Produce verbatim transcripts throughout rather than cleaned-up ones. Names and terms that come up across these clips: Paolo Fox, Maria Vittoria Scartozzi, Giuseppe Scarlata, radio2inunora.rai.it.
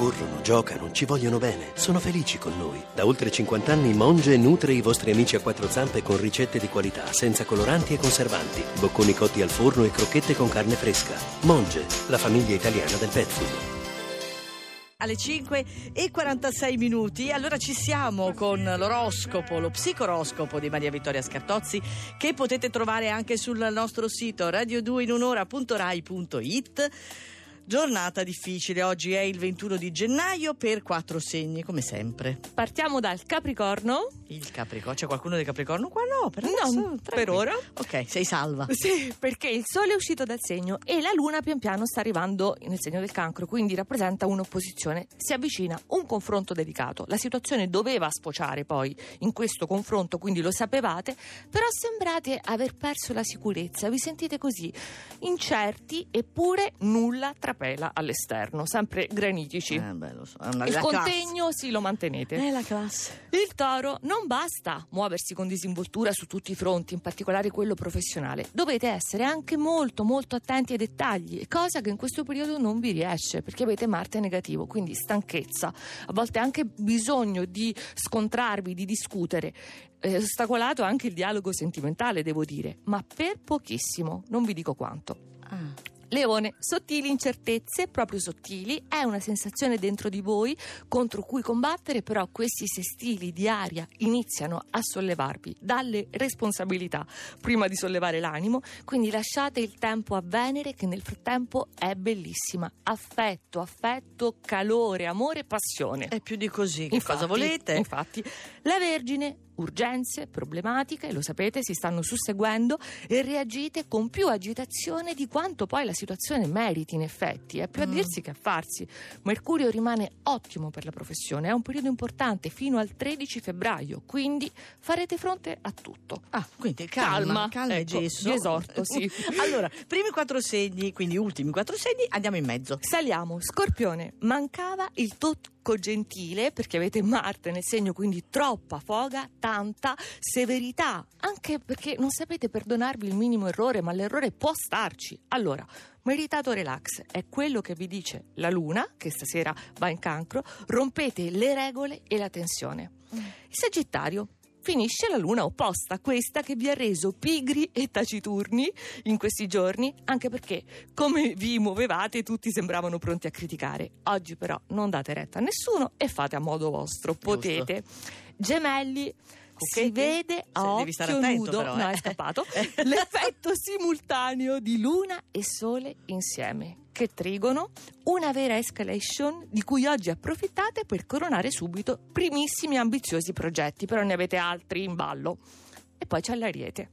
corrono, giocano, ci vogliono bene, sono felici con noi. Da oltre cinquanta anni Monge nutre i vostri amici a quattro zampe con ricette di qualità, senza coloranti e conservanti, bocconi cotti al forno e crocchette con carne fresca. Monge, la famiglia italiana del pet food. Alle cinque e quarantasei minuti, allora ci siamo con l'oroscopo, lo psicoroscopo di Maria Vittoria Scartozzi, che potete trovare anche sul nostro sito radio due in un'ora punto rai punto it. Giornata difficile, oggi è il ventuno di gennaio per quattro segni, come sempre. Partiamo dal Capricorno. Il Capricorno, c'è qualcuno del Capricorno qua? No, per, adesso, no, per ora. Ok, sei salva. Sì, perché il Sole è uscito dal segno e la Luna pian piano sta arrivando nel segno del Cancro, quindi rappresenta un'opposizione. Si avvicina un confronto delicato. La situazione doveva sfociare poi in questo confronto, quindi lo sapevate, però sembrate aver perso la sicurezza. Vi sentite così, incerti, eppure nulla trapela all'esterno, sempre granitici. Eh beh, lo so. È una, il contegno classe. Sì, lo mantenete. È la classe. Il Toro, non Non basta muoversi con disinvoltura su tutti i fronti, in particolare quello professionale. Dovete essere anche molto molto attenti ai dettagli, cosa che in questo periodo non vi riesce, perché avete Marte negativo, quindi stanchezza, a volte anche bisogno di scontrarvi, di discutere. È ostacolato anche il dialogo sentimentale, devo dire, ma per pochissimo, non vi dico quanto. Ah. Leone, sottili incertezze, proprio sottili, è una sensazione dentro di voi contro cui combattere, però questi sestili di aria iniziano a sollevarvi dalle responsabilità prima di sollevare l'animo, quindi lasciate il tempo a Venere che nel frattempo è bellissima. Affetto, affetto, calore, amore, passione. E più di così, che infatti, cosa volete? Infatti, la Vergine, urgenze, problematiche, lo sapete, si stanno susseguendo e reagite con più agitazione di quanto poi la situazione meriti in effetti. È più a dirsi mm. che a farsi. Mercurio rimane ottimo per la professione, è un periodo importante fino al tredici febbraio, quindi farete fronte a tutto. Ah, quindi calma, calma, calma ecco, gesso. Esorto, sì. Allora, primi quattro segni, quindi ultimi quattro segni, andiamo in mezzo. Saliamo. Scorpione, mancava il tocco gentile perché avete Marte nel segno, quindi troppa foga, tanta severità, anche perché non sapete perdonarvi il minimo errore, ma l'errore può starci. Allora, meritato relax, è quello che vi dice la Luna, che stasera va in Cancro. Rompete le regole e la tensione. Il Sagittario, finisce la luna opposta, questa che vi ha reso pigri e taciturni in questi giorni, anche perché come vi muovevate tutti sembravano pronti a criticare. Oggi però non date retta a nessuno e fate a modo vostro, potete. Gemelli, Cucchetti. Si vede a devi occhio attento, nudo però, eh. no è scappato l'effetto simultaneo di luna e sole insieme che trigono, una vera escalation di cui oggi approfittate per coronare subito primissimi ambiziosi progetti, però ne avete altri in ballo. E poi c'è l'Ariete,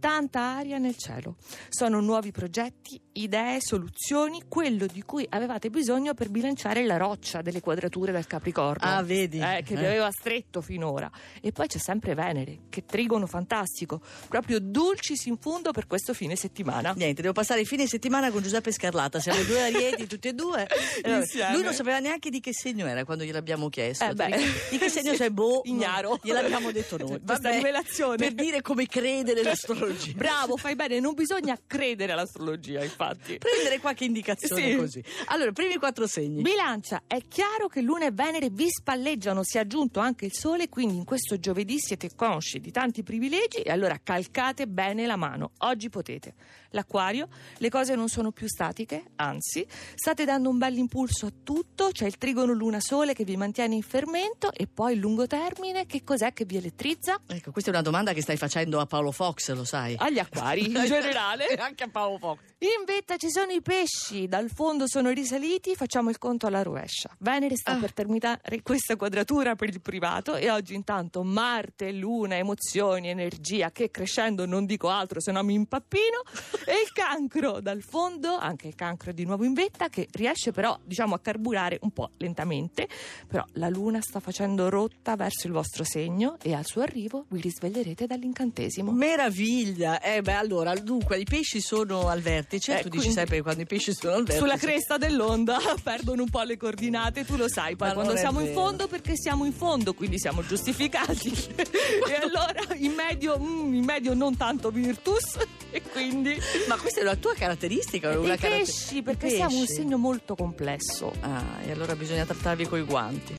tanta aria nel cielo, sono nuovi progetti, idee, soluzioni, quello di cui avevate bisogno per bilanciare la roccia delle quadrature del Capricorno, ah vedi eh, che vi eh. aveva stretto finora. E poi c'è sempre Venere, che trigono fantastico, proprio dulcis in fundo per questo fine settimana. Niente, devo passare il fine settimana con Giuseppe Scarlata, siamo due arieti tutti e due. Insieme. Lui non sapeva neanche di che segno era quando gliel'abbiamo chiesto, eh beh. di che segno sei, boh, ignaro, gliel'abbiamo detto noi. Questa rivelazione per dire come crede nell'astrologia. Bravo, fai bene, non bisogna credere all'astrologia, infatti. Prendere qualche indicazione, sì. Così. Allora, primi quattro segni. Bilancia, è chiaro che Luna e Venere vi spalleggiano, si è aggiunto anche il Sole, quindi in questo giovedì siete consci di tanti privilegi e allora calcate bene la mano, oggi potete. L'Acquario, le cose non sono più statiche, anzi, state dando un bell'impulso a tutto, c'è il trigono Luna-Sole che vi mantiene in fermento e poi il lungo termine, che cos'è che vi elettrizza? Ecco, questa è una domanda che stai facendo a Paolo Fox, lo sai. Agli acquari in generale e anche a Paolo Fox. In vetta ci sono i pesci, dal fondo sono risaliti, facciamo il conto alla rovescia. Venere sta ah. per terminare questa quadratura per il privato e oggi intanto Marte, Luna, emozioni, energia che crescendo non dico altro se no mi impappino. E il Cancro, dal fondo anche il Cancro è di nuovo in vetta, che riesce però diciamo a carburare un po' lentamente, però la Luna sta facendo rotta verso il vostro segno e al suo arrivo vi risveglierete dall'incantesimo. Meraviglia. Eh beh, allora, dunque, i pesci sono al vertice, eh, tu dici, sai, perché quando i pesci sono al vertice, sulla cresta dell'onda perdono un po' le coordinate, tu lo sai. Poi quando siamo in fondo, perché siamo in fondo, quindi siamo giustificati. E allora in medio, mm, in medio non tanto virtus. E quindi, ma questa è una tua caratteristica? Una I pesci, caratter- perché pesci. Siamo un segno molto complesso. Ah, e allora bisogna trattarvi coi guanti.